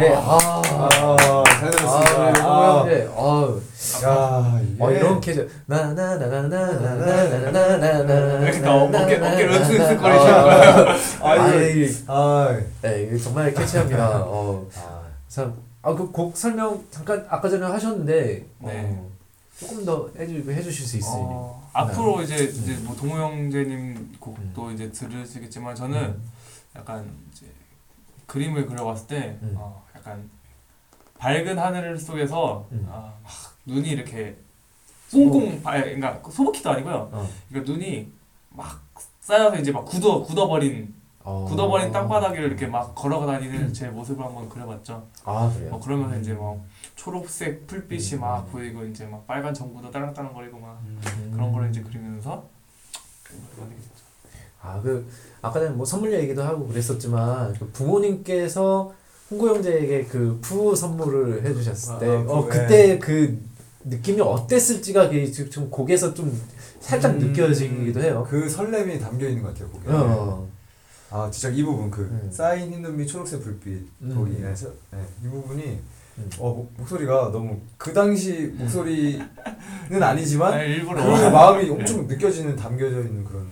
네, 잘 들었습니다. 야, 이렇게 나나나나나나나나나나나 이렇게 어깨를 으쓱으쓱거리시는 거예요. 네, 정말 캐치합니다. 참, 그 곡 설명 잠깐 아까 전에 하셨는데 조금 더 해주실 수 있으니 앞으로 이제 뭐 동우 형제님 곡도 이제 들으시겠지만 저는 약간 이제 그림을 그려봤을 때 약간 밝은 하늘 속에서 막 눈이 이렇게 꽁꽁 그러니까 소복히도 아니고요. 그러니까 눈이 막 쌓여서 이제 막 굳어버린 땅바닥을 이렇게 막 걸어다니는 제 모습을 한번 그려봤죠. 아 그래요? 뭐 그러면서 이제 뭐 초록색 풀빛이 막 보이고 이제 막 빨간 전구도 따랑따랑거리고 막 그런 걸 이제 그리면서 만들게 됐죠. 아 그 아까 전에 뭐 선물 얘기도 하고 그랬었지만 그 부모님께서 홍구 형제에게 그 푸우 선물을 해주셨을 때 그때 그 느낌이 어땠을지가 지금 곡에서 좀 살짝 느껴지기도 해요. 그 설렘이 담겨 있는 것 같아요, 곡에. 아 진짜 이 부분 그 쌓인 흰 눈빛 초록색 불빛 거기 인해서 이 부분이 목소리가 너무 그 당시 목소리는 아니지만 아니, 일부러 그 마음이 엄청 느껴지는 담겨져 있는 그런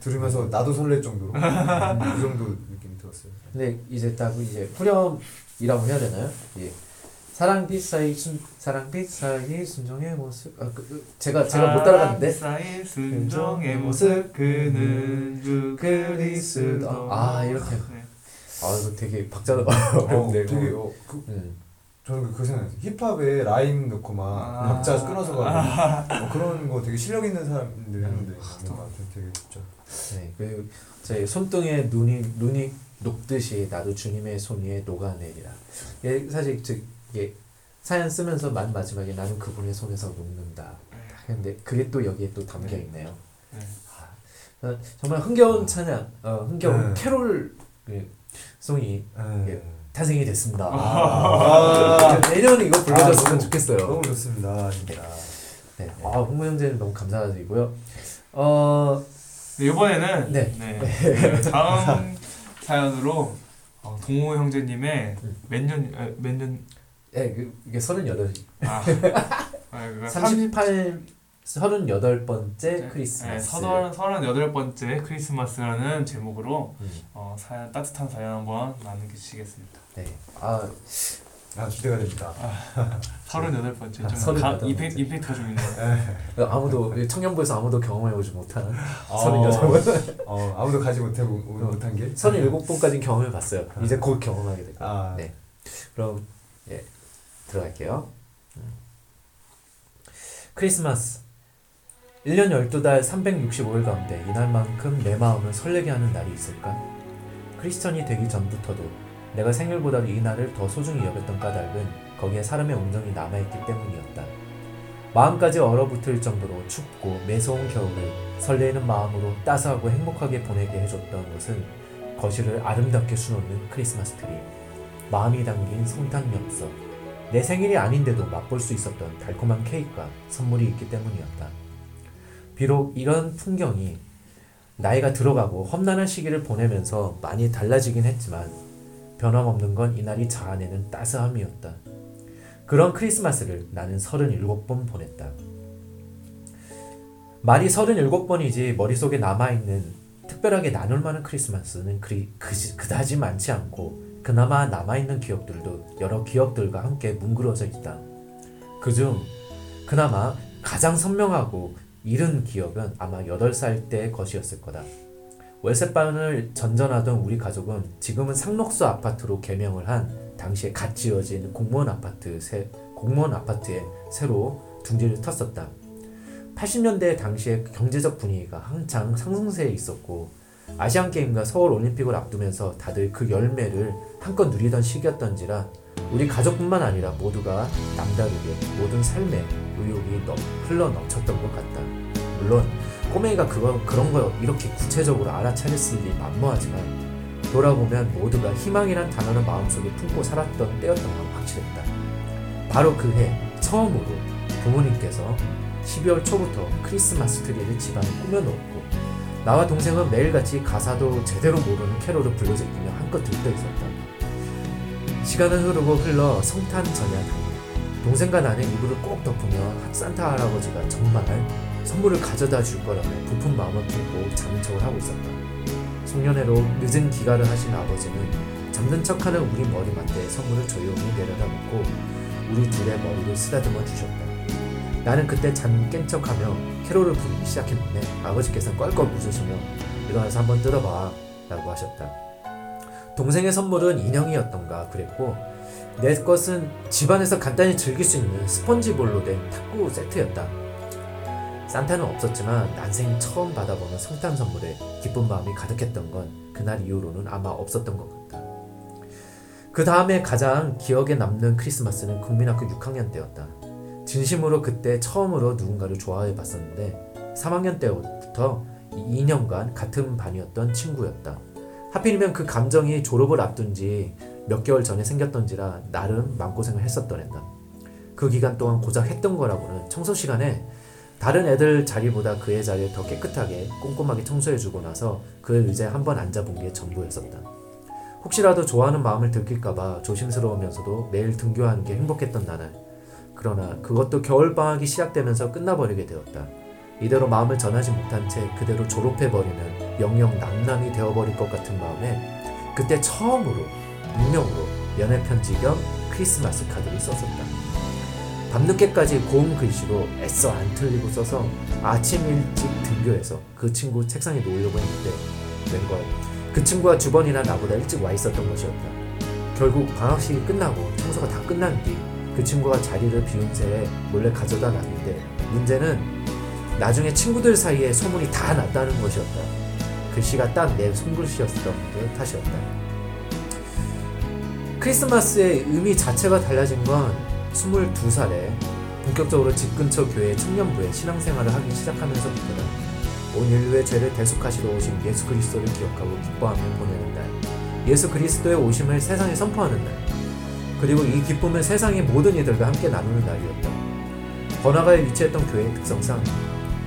들으면서 나도 설렐 정도로 그 정도 느낌이 들었어요. 근데 이제 딱 이제 후렴이라고 해야 되나요? 예. 사랑빛 사이 순종의 모습 제가 못 따라갔는데 사랑빛 사이 순종의 모습 그는 주 그리스도 이렇게 이거 되게 박자도 어려운데 되게 저는 그 생각했어요. 힙합에 라임 넣고 막 박자 끊어서 가고 그런 거 되게 실력 있는 사람들이 하는데 뭔가 되게 좋죠. 네, 그리고 제 손등에 눈이 녹듯이 나도 주님의 손 위에 녹아내리라. 예, 사실 이게 사연 쓰면서 맨 마지막에 나는 그분의 손에서 녹는다. 근데 그게 또 여기에 또 담겨 있네요. 정말 흥겨운 찬양, 흥겨운 캐롤 송이 탄생이 됐습니다. 내년에 이거 불러줬으면 좋겠어요. 너무 좋습니다, 진짜. 네, 홍구 형제님 너무 감사드리고요. 이번에는 다음 사연으로 동우 형제님의 몇 년 이게 38이 38번째 크리스마스 38번째 크리스마스라는 제목으로 사연, 따뜻한 사연 한번 나누시겠습니다. 네. 기대가 됩니다. 38번째 임팩트가 좀 있네요. 아무도 청년부에서 아무도 경험해보지 못한 38번 아무도 가지 못한 게 37번까지는 경험해봤어요. 이제 곧 경험하게 될 거예요. 네. 그럼 들어갈게요. 크리스마스 1년 12달 365일 가운데 이날만큼 내 마음을 설레게 하는 날이 있을까? 크리스천이 되기 전부터도 내가 생일보다도 이 날을 더 소중히 여겼던 까닭은 거기에 사람의 온정이 남아있기 때문이었다. 마음까지 얼어붙을 정도로 춥고 매서운 겨울을 설레이는 마음으로 따스하고 행복하게 보내게 해줬던 것은 거실을 아름답게 수놓는 크리스마스 트리, 마음이 담긴 성탄 엽서, 내 생일이 아닌데도 맛볼 수 있었던 달콤한 케이크와 선물이 있기 때문이었다. 비록 이런 풍경이 나이가 들어가고 험난한 시기를 보내면서 많이 달라지긴 했지만 변함없는 건 이날이 자아내는 따스함이었다. 그런 크리스마스를 나는 37번 보냈다. 말이 37번이지 머릿속에 남아있는 특별하게 나눌만한 크리스마스는 그다지 많지 않고 그나마 남아있는 기억들도 여러 기억들과 함께 뭉그러져 있다. 그중 그나마 가장 선명하고 이른 기억은 아마 8살 때의 것이었을 거다. 월세방을 전전하던 우리 가족은 지금은 상록수 아파트로 개명을 한 당시에 갓 지어진 공무원 아파트에 새로 둥지를 텄었다. 80년대 당시의 경제적 분위기가 한창 상승세에 있었고 아시안게임과 서울올림픽을 앞두면서 다들 그 열매를 한껏 누리던 시기였던지라 우리 가족뿐만 아니라 모두가 남다르게 모든 삶의 의욕이 흘러넘쳤던 것 같다. 물론 꼬맹이가 그런 걸 이렇게 구체적으로 알아차렸을 리 만무하지만 돌아보면 모두가 희망이란 단어는 마음속에 품고 살았던 때였던 건 확실했다. 바로 그 해 처음으로 부모님께서 12월 초부터 크리스마스 트리를 집안에 꾸며놓고 나와 동생은 매일같이 가사도 제대로 모르는 캐롤을 불러제끼며 한껏 들떠있었다. 시간은 흐르고 흘러 성탄 전야다. 동생과 나는 이불을 꼭 덮으며 산타 할아버지가 정말 선물을 가져다 줄 거라며 부푼 마음을 품고 자는 척을 하고 있었다. 송년회로 늦은 귀가를 하신 아버지는 잠든 척하는 우리 머리 맞대에 선물을 조용히 내려다놓고 우리 둘의 머리를 쓰다듬어 주셨다. 나는 그때 잠 깬 척하며 캐롤을 부르기 시작했는데 아버지께서 껄껄 웃으시며 일어나서 한번 뜯어봐 라고 하셨다. 동생의 선물은 인형이었던가 그랬고 내 것은 집안에서 간단히 즐길 수 있는 스펀지볼로 된 탁구 세트였다. 산타는 없었지만 난생 처음 받아보는 성탄 선물에 기쁜 마음이 가득했던 건 그날 이후로는 아마 없었던 것 같다. 그 다음에 가장 기억에 남는 크리스마스는 국민학교 6학년 때였다. 진심으로 그때 처음으로 누군가를 좋아해봤었는데 3학년 때부터 2년간 같은 반이었던 친구였다. 하필이면 그 감정이 졸업을 앞둔 지 몇 개월 전에 생겼던지라 나름 마음고생을 했었더랬다. 그 기간 동안 고작 했던 거라고는 청소 시간에 다른 애들 자리보다 그의 자리를 더 깨끗하게 꼼꼼하게 청소해주고 나서 그의 의자에 한번 앉아본 게 전부였었다. 혹시라도 좋아하는 마음을 들킬까봐 조심스러우면서도 매일 등교하는 게 행복했던 나날. 그러나 그것도 겨울방학이 시작되면서 끝나버리게 되었다. 이대로 마음을 전하지 못한 채 그대로 졸업해버리면 영영 남남이 되어버릴 것 같은 마음에 그때 처음으로 익명으로 연애편지 겸 크리스마스 카드를 썼었다. 밤늦게까지 고운 글씨로 애써 안 틀리고 써서 아침 일찍 등교해서 그 친구 책상에 놓으려고 했는데 웬걸 그 친구와 주번이나 나보다 일찍 와 있었던 것이었다. 결국 방학식이 끝나고 청소가 다 끝난 뒤 그 친구가 자리를 비운 채 몰래 가져다 놨는데 문제는 나중에 친구들 사이에 소문이 다 났다는 것이었다. 글씨가 딱 내 손글씨였던 게 탓이었다. 크리스마스의 의미 자체가 달라진 건 22살에 본격적으로 집 근처 교회 청년부에 신앙생활을 하기 시작하면서부터다. 온 인류의 죄를 대속하시러 오신 예수 그리스도를 기억하고 기뻐하며 보내는 날, 예수 그리스도의 오심을 세상에 선포하는 날, 그리고 이 기쁨을 세상의 모든 이들과 함께 나누는 날이었다. 번화가에 위치했던 교회의 특성상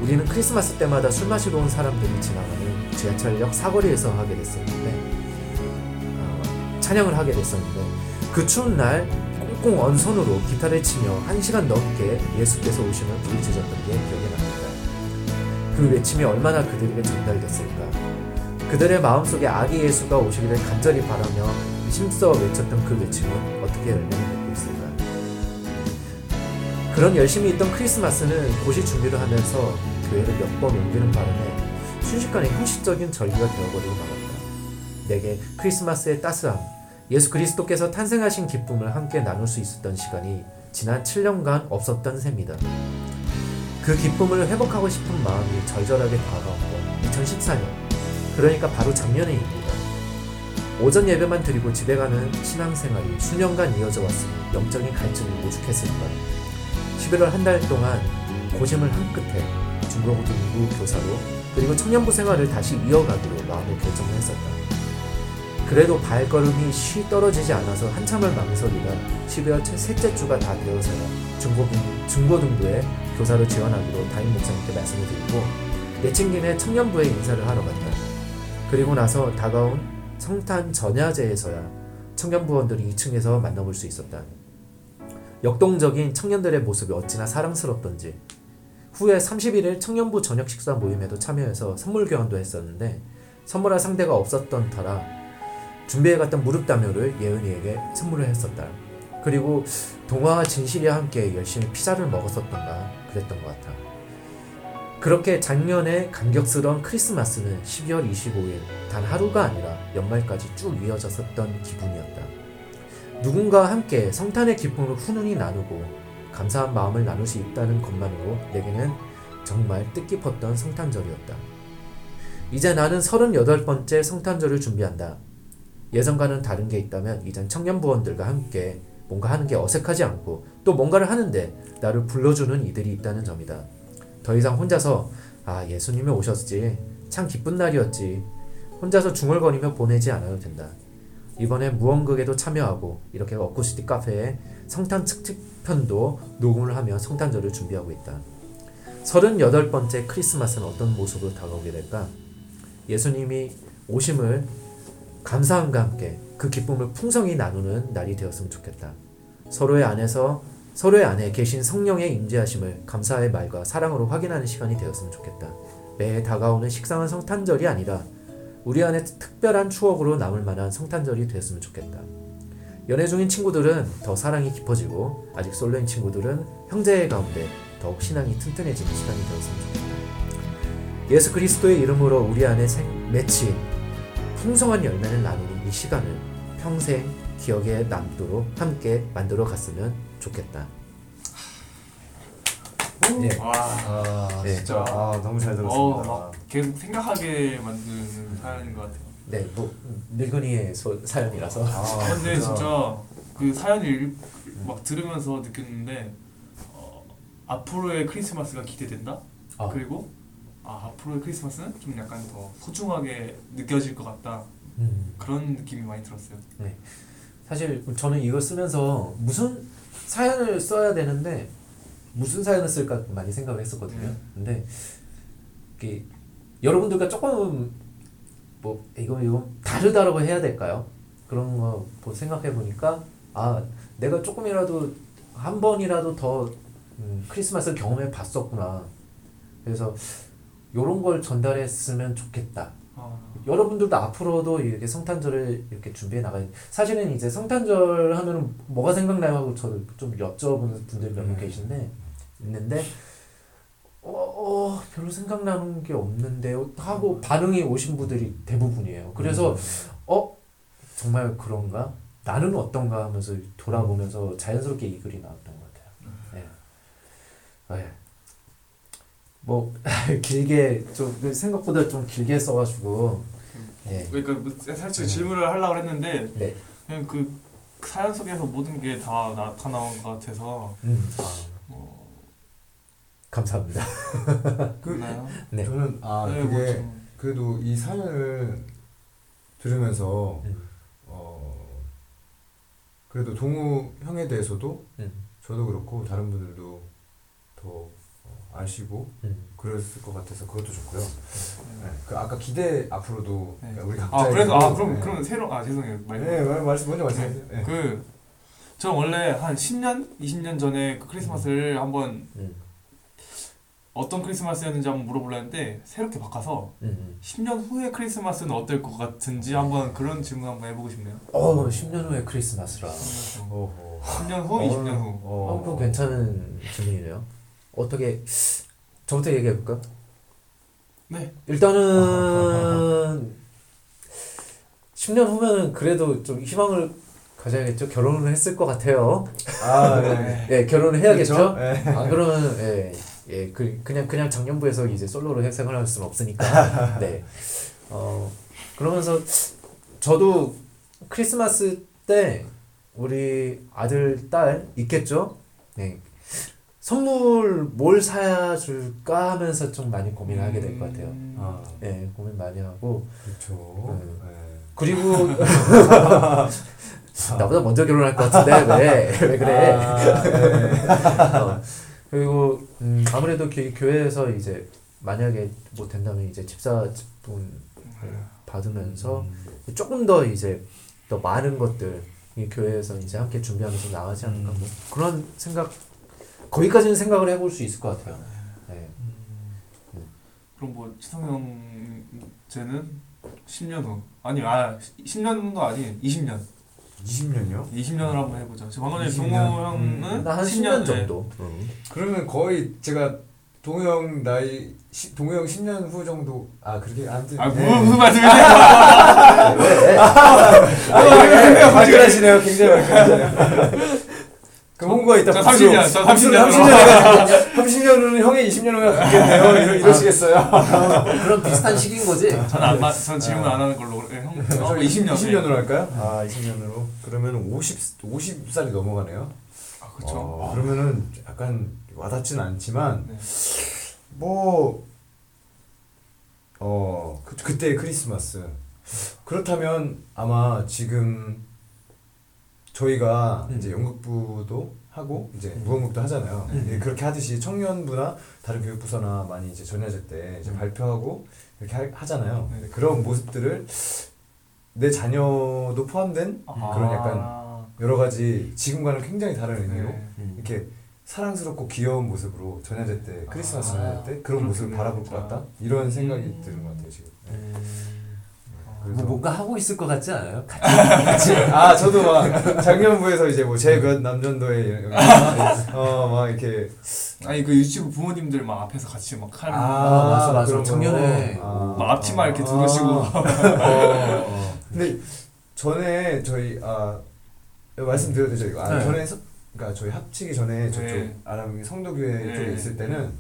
우리는 크리스마스 때마다 술 마시러 온 사람들이 지나가는 지하철역 사거리에서 하게 됐었는데 찬양을 하게 됐었는데 그 추운 날 꽁꽁 언 손으로 기타를 치며 1시간 넘게 예수께서 오심을 부르짖었던 게 기억에 납니다. 그 외침이 얼마나 그들에게 전달됐을까. 그들의 마음속에 아기 예수가 오시기를 간절히 바라며 힘써 외쳤던 그 외침은 어떻게 열매를 맺고 있을까. 그런 열심이 있던 크리스마스는 고시 준비를 하면서 교회를 몇 번 옮기는 바람에 순식간에 형식적인 절기가 되어버리고 말았다. 내게 크리스마스의 따스함, 예수 그리스도께서 탄생하신 기쁨을 함께 나눌 수 있었던 시간이 지난 7년간 없었던 셈이다. 그 기쁨을 회복하고 싶은 마음이 절절하게 다가왔던 2014년, 그러니까 바로 작년의 일입니다. 오전 예배만 드리고 집에 가는 신앙생활이 수년간 이어져 왔으니 영적인 갈증이 오죽했을 것. 11월 한 달 동안 고심을 한 끝에 중고등부 교사로 그리고 청년부 생활을 다시 이어가기로 마음을 결정을 했었다. 그래도 발걸음이 쉬 떨어지지 않아서 한참을 망설이다 12월 셋째 주가 다 되어서야 중고등부에 교사로 지원하기로 담임 목사님께 말씀을 드리고 내친김에 청년부에 인사를 하러 갔다. 그리고 나서 다가온 성탄 전야제에서야 청년부원들이 2층에서 만나볼 수 있었다. 역동적인 청년들의 모습이 어찌나 사랑스럽던지 후에 31일 청년부 저녁 식사 모임에도 참여해서 선물 교환도 했었는데 선물할 상대가 없었던 터라 준비해갔던 무릎담요를 예은이에게 선물을 했었다. 그리고 동화와 진실이와 함께 열심히 피자를 먹었었던가 그랬던 것 같아. 그렇게 작년의 감격스러운 크리스마스는 12월 25일 단 하루가 아니라 연말까지 쭉 이어졌었던 기분이었다. 누군가와 함께 성탄의 기쁨을 훈훈히 나누고 감사한 마음을 나눌 수 있다는 것만으로 내게는 정말 뜻깊었던 성탄절이었다. 이제 나는 38번째 성탄절을 준비한다. 예전과는 다른 게 있다면 이젠 청년부원들과 함께 뭔가 하는 게 어색하지 않고 또 뭔가를 하는데 나를 불러주는 이들이 있다는 점이다. 더 이상 혼자서 아 예수님이 오셨지 참 기쁜 날이었지 혼자서 중얼거리며 보내지 않아도 된다. 이번에 무언극에도 참여하고 이렇게 어쿠스틱 카페에 성탄 특집편도 녹음을 하며 성탄절을 준비하고 있다. 38번째 크리스마스는 어떤 모습으로 다가오게 될까? 예수님이 오심을 감사함과 함께 그 기쁨을 풍성히 나누는 날이 되었으면 좋겠다. 서로의 안에 계신 성령의 임재하심을 감사의 말과 사랑으로 확인하는 시간이 되었으면 좋겠다. 매해 다가오는 식상한 성탄절이 아니라 우리 안에 특별한 추억으로 남을 만한 성탄절이 되었으면 좋겠다. 연애 중인 친구들은 더 사랑이 깊어지고 아직 솔로인 친구들은 형제의 가운데 더욱 신앙이 튼튼해지는 시간이 되었으면 좋겠다. 예수 그리스도의 이름으로 우리 안에 맺힌 풍성한 열매를 나누는 이 시간을 평생 기억에 남도록 함께 만들어 갔으면 좋겠다. 네. 와, 네. 진짜 너무 잘 들었습니다. 막 계속 생각하게 만드는 사연인 것 같아요. 네, 뭐 늙은이의 사연이라서. 근데 진짜 그 사연을 막 들으면서 느꼈는데 앞으로의 크리스마스가 기대된다. 그리고 앞으로의 크리스마스는 좀 약간 더 소중하게 느껴질 것 같다. 그런 느낌이 많이 들었어요. 네. 사실 저는 이걸 쓰면서 무슨 사연을 써야 되는데 무슨 사연을 쓸까 많이 생각을 했었거든요. 근데 이렇게 여러분들과 조금 뭐 이거 다르다라고 해야 될까요? 그런 거 생각해 보니까 내가 조금이라도 한 번이라도 더 크리스마스를 경험해 봤었구나. 그래서 이런 걸 전달했으면 좋겠다. 여러분들도 앞으로도 이렇게 성탄절을 이렇게 준비해 나가요. 사실은 이제 성탄절 하면은 뭐가 생각나요 하고 저를 좀 여쭤보는 분들이 몇 분 계신데 있는데 별로 생각나는 게 없는데요 하고 반응이 오신 분들이 대부분이에요. 그래서 정말 그런가? 나는 어떤가 하면서 돌아보면서 자연스럽게 이 글이 나왔던 것 같아요. 네. 뭐 길게 좀 생각보다 좀 길게 써가지고 네. 그러니까 사실 질문을 하려고 했는데 네. 그냥 그 사연 속에서 모든 게 다 나타나온 것 같아서 감사합니다. 네. 저는 그래도 이 사연을 들으면서 그래도 동우 형에 대해서도 저도 그렇고 다른 분들도 더 아시고 그랬을 것 같아서 그것도 좋고요. 그 아까 기대 앞으로도 우리 각자 그래서 그럼 새로 죄송해요. 먼저 말씀하세요. 전 원래 한 10년, 20년 전에 그 크리스마스를 한번 어떤 크리스마스였는지 한번 물어보려는데 새롭게 바꿔서 10년 후의 크리스마스는 어떨 것 같은지 한번 그런 질문 한번 해보고 싶네요. 10년 후의 크리스마스라. 10년 후, 20년 후. 한번 괜찮은 질문이네요. 어떻게 저부터 얘기해볼까? 네. 일단은 10년 후면은 그래도 좀 희망을 가져야겠죠. 결혼을 했을 것 같아요. 네. 네, 결혼을 해야겠죠. 네. 안 그러면 그냥 작년부에서 이제 솔로로 생활할 수는 없으니까. 네. 그러면서 저도 크리스마스 때 우리 아들 딸 있겠죠. 네. 선물 뭘 사야 줄까 하면서 좀 많이 고민하게 될 것 같아요. 네, 고민 많이 하고. 그렇죠. 그리고 나보다 먼저 결혼할 것 같은데 왜 그래? 그리고 아무래도 교회에서 이제 만약에 뭐 된다면 이제 집사분 받으면서 조금 더 이제 더 많은 것들 이 교회에서 이제 함께 준비하면서 나가지 않을까 뭐 그런 생각. 거기까지는 생각을 해볼 수 있을 것 같아요. 네. 그럼 뭐 치성형 쟤는 10년 후 아니 10년도 아니 20년. 20년이요? 20년을 한번 해보자. 지금 방금 전에 동우 형은 나 한 10년 정도. 네. 그러면 거의 제가 동우 형 나이 동우 형 10년 후 정도 그렇게 안 돼. 무슨 말씀이세요? 발끈하시네요. 굉장히 발끈하시네요. 그 홍보가 있다. 30년, 30년 후는 형의 20년 후가 같겠네요. 이러시겠어요? 그럼 비슷한 시기인 거지? 전 질문 안 하는 걸로. 형, 20년으로 할까요? 20년으로. 그러면은 50살이 넘어가네요. 그렇죠. 그러면은 약간 와닿진 않지만 뭐 그때의 크리스마스. 그렇다면 아마 지금. 저희가 이제 연극부도 하고 이제 무언극도 하잖아요. 그렇게 하듯이 청년부나 다른 교육부서나 많이 이제 전야제 때 이제 발표하고 이렇게 하잖아요. 그런 모습들을 내 자녀도 포함된 그런 약간 여러 가지 지금과는 굉장히 다른 의미로 이렇게 사랑스럽고 귀여운 모습으로 전야제 때 크리스마스 전야제 때 그런 모습을 바라볼 것 같다 이런 생각이 드는 것 같아요 지금. 뭐 뭔가 하고 있을 것 같지 않아요? 같이. 아 저도 막 작년부에서 이제 뭐 제 그 남전도에 막 이렇게 아니 그 유치부 부모님들 막 앞에서 같이 막 하는 맞아 작년에 막 앞치마 이렇게 두르시고 근데 전에 저희 말씀드려도 되죠 이거 전에 그러니까 저희 합치기 전에 저쪽 아람 성도교회 쪽에 있을 때는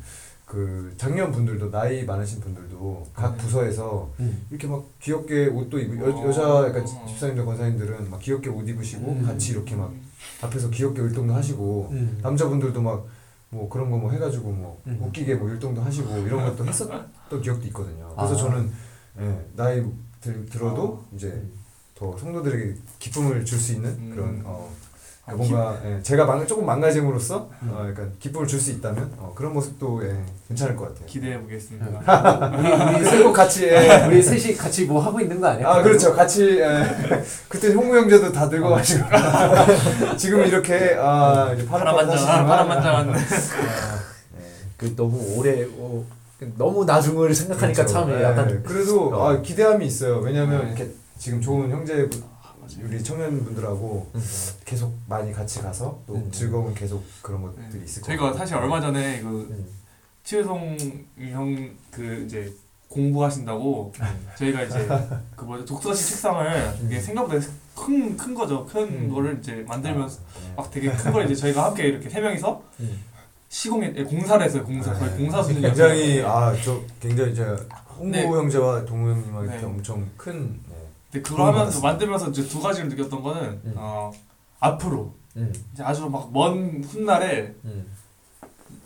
그 작년 분들도 나이 많으신 분들도 각 부서에서 이렇게 막 귀엽게 옷도 입고 여자 약간 집사님들 권사님들은 막 귀엽게 옷 입으시고 같이 이렇게 막 앞에서 귀엽게 율동도 하시고 남자분들도 막 뭐 그런 거 뭐 해가지고 뭐 웃기게 뭐 율동도 하시고 이런 것도 했었던 기억도 있거든요. 그래서 저는 나이 들어도 이제 더 성도들에게 기쁨을 줄 수 있는 그런 뭔가 제가 조금 망가짐으로써 약간 기쁨을 줄 수 있다면 그런 모습도 괜찮을 것 같아요. 기대해 보겠습니다. 우리 같이 우리 셋이 같이 뭐 하고 있는 거 아니야? 아 그렇죠. 같이 그때 홍구 형제도 다 늙어 가지고 지금 이렇게 파란만장한 그 너무 오래 너무 나중을 생각하니까 그렇죠. 참 약간 그래도 기대함이 있어요. 왜냐하면 이렇게 지금 좋은 형제분. 우리 청년분들하고 계속 많이 같이 가서 또 즐거운 계속 그런 것들이 있을 거예요. 저희가 사실 얼마 전에 그 최혜성 형 그 이제 공부하신다고 저희가 이제 그 독서실 책상을 이게 생각보다 큰 거죠. 큰 거를 이제 만들면서 막 되게 큰 걸 이제 저희가 함께 이렇게 세 명이서 시공에 공사를 했어요. 거의 공사 수준이었어요. 굉장히 굉장히 이제 홍구 형제와 동우 형님하고 엄청 큰. 그걸 하면서 만들면서 이제 두 가지를 느꼈던 거는 앞으로 이제 아주 막 먼 훗날에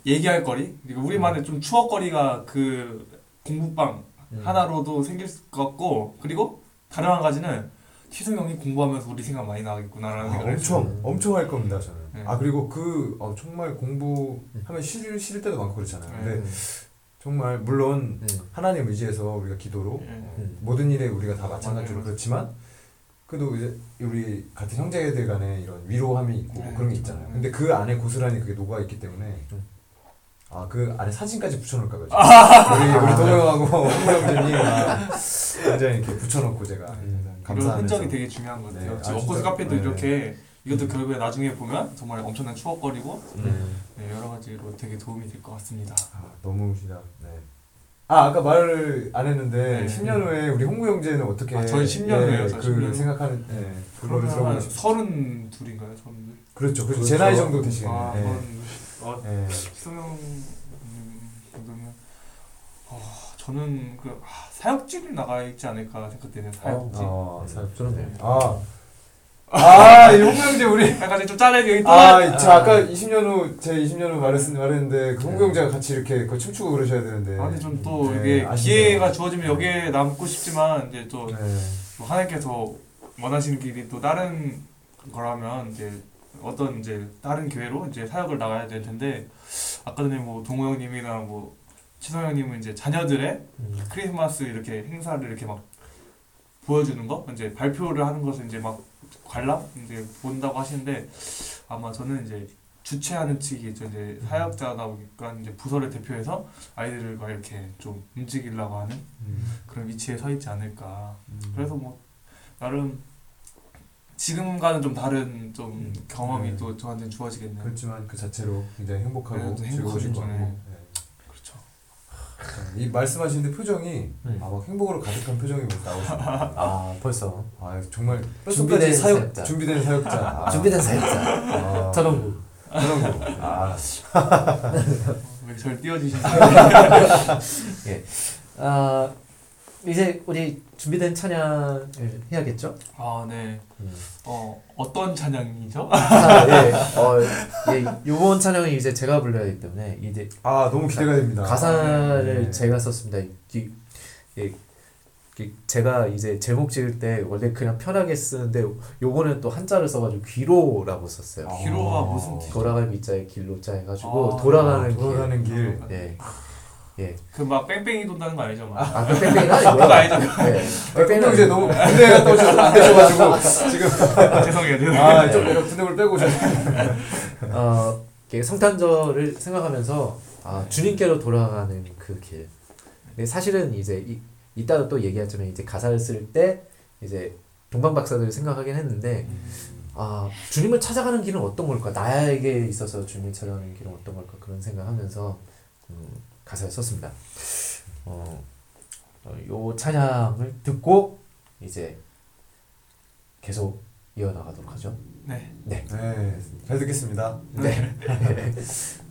얘기할 거리 그리고 우리만의 좀 추억거리가 그 공부방 하나로도 생길 것 같고 그리고 다른 한 가지는 희성 형이 공부하면서 우리 생각 많이 나겠구나라는 생각을 엄청 할 겁니다 저는. 그리고 그 정말 공부하면 싫을 때도 많고 그렇잖아요. 근데 정말 물론 하나님 의지해서 우리가 기도로 모든 일에 우리가 다 마찬가지로 그렇지만 그래도 이제 우리 같은 형제들 간에 이런 위로함이 있고 그런 게 있잖아요. 근데 그 안에 고스란히 그게 녹아 있기 때문에 그 안에 사진까지 붙여놓을까 봐요. 우리 동영하고 홍영준이 굉장히 이렇게 붙여놓고 제가 감사하면서 이런 흔적이 되게 중요한 것 같아요. 옥고스 카페도 이렇게 이것도 결국에 나중에 보면 정말 엄청난 추억거리고 여러 가지로 되게 도움이 될 것 같습니다. 너무 웃기다. 아까 말을 안 했는데 10년 후에 우리 홍구 형제는 어떻게? 저희 10년 후에요. 그 생각하는 그걸 들어보고 싶어요. 32인가요, 저는? 그렇죠. 제 나이 정도 되시겠네요. 희성형 정도면 저는 사역지를 나가 있지 않을까 생각되는 사역지. 사역지는 이 홍구 형제 우리 약간 좀 짜내기 여기 아까 20년 후 제 20년 후 말했는데 그 홍구 형제가 같이 이렇게 그 춤추고 그러셔야 되는데 아니 좀 또 이게 기회가 주어지면 여기에 남고 싶지만 이제 또 하나님께서 원하시는 길이 또 다른 거라면 이제 어떤 이제 다른 기회로 이제 사역을 나가야 될 텐데 아까 전에 뭐 동우 형님이나 뭐 치성 형님은 이제 자녀들의 크리스마스 이렇게 행사를 이렇게 막 보여주는 거 이제 발표를 하는 것을 이제 막 관람 이제 본다고 하시는데 아마 저는 이제 주최하는 측이 이제 사역자다 보니까 이제 부서를 대표해서 아이들과 이렇게 좀 움직이려고 하는 그런 위치에 서 있지 않을까. 그래서 뭐 나름 지금과는 좀 다른 좀 경험이 또 저한테 주어지겠네요. 그렇지만 그 자체로 굉장히 행복하고 즐거우실 것 같고. 이 말씀하시는데 표정이 막 행복으로 가득한 표정이 나오시네요. 벌써 정말 준비된 사역자 준비된 사역자 전원구 왜 저를 띄워주시나요? 이제 우리 준비된 찬양을 해야겠죠? 네. 어떤 찬양이죠? 요번 찬양은 이제 제가 불러야 하기 때문에 이제 너무 기대가 됩니다. 가사를 제가 썼습니다. 제가 이제 제목 지을 때 원래 그냥 편하게 쓰는데 요번에 또 한자를 써가지고 귀로라고 썼어요. 귀로가 무슨 뜻이죠? 돌아갈 미자에 길로자 해가지고 돌아가는 길. 예. 그 막 뺑뺑이 돈다는 거 아니죠? 막. 아, 뺑뺑이가 아니죠. 뺑뺑이는 이제 너무 군대 갔다 오셔가지고 지금 죄송해요. 아, 좀 내려 군대를 빼고 오셨네요. 성탄절을 생각하면서 주님께로 돌아가는 그 길. 근데 사실은 이제 이따가 또 얘기하자면 이제 가사를 쓸 때 이제 동방 박사들을 생각하긴 했는데 주님을 찾아가는 길은 어떤 걸까? 나에게 있어서 주님을 찾아가는 길은 어떤 걸까? 그런 생각하면서 가사를 썼습니다. 요 찬양을 듣고 이제 계속 이어나가도록 하죠. 네. 네. 네. 잘 듣겠습니다. 네.